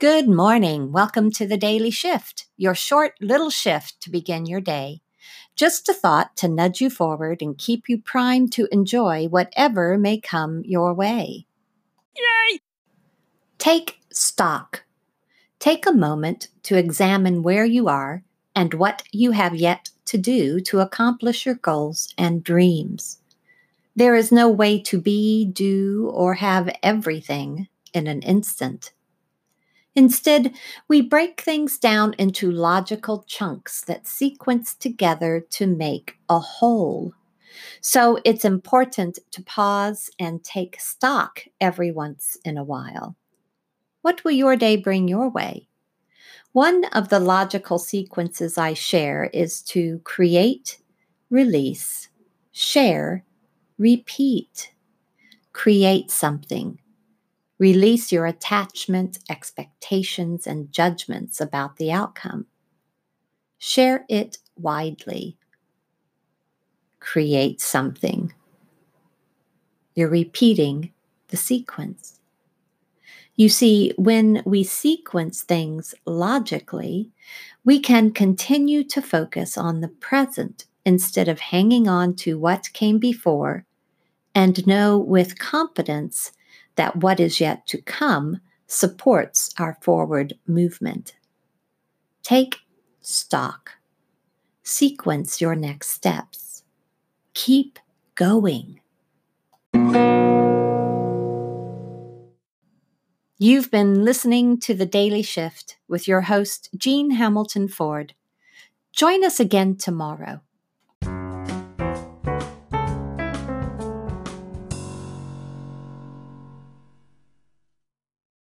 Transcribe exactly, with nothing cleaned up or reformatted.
Good morning. Welcome to the Daily Shift, your short little shift to begin your day. Just a thought to nudge you forward and keep you primed to enjoy whatever may come your way. Yay! Take stock. Take a moment to examine where you are and what you have yet to do to accomplish your goals and dreams. There is no way to be, do, or have everything in an instant. Instead, we break things down into logical chunks that sequence together to make a whole. So it's important to pause and take stock every once in a while. What will your day bring your way? One of the logical sequences I share is to create, release, share, repeat. Create something. Release your attachment, expectations, and judgments about the outcome. Share it widely. Create something. You're repeating the sequence. You see, when we sequence things logically, we can continue to focus on the present instead of hanging on to what came before, and know with confidence that what is yet to come supports our forward movement. Take stock. Sequence your next steps. Keep going. You've been listening to The Daily Shift with your host, Jean Hamilton Ford. Join us again tomorrow.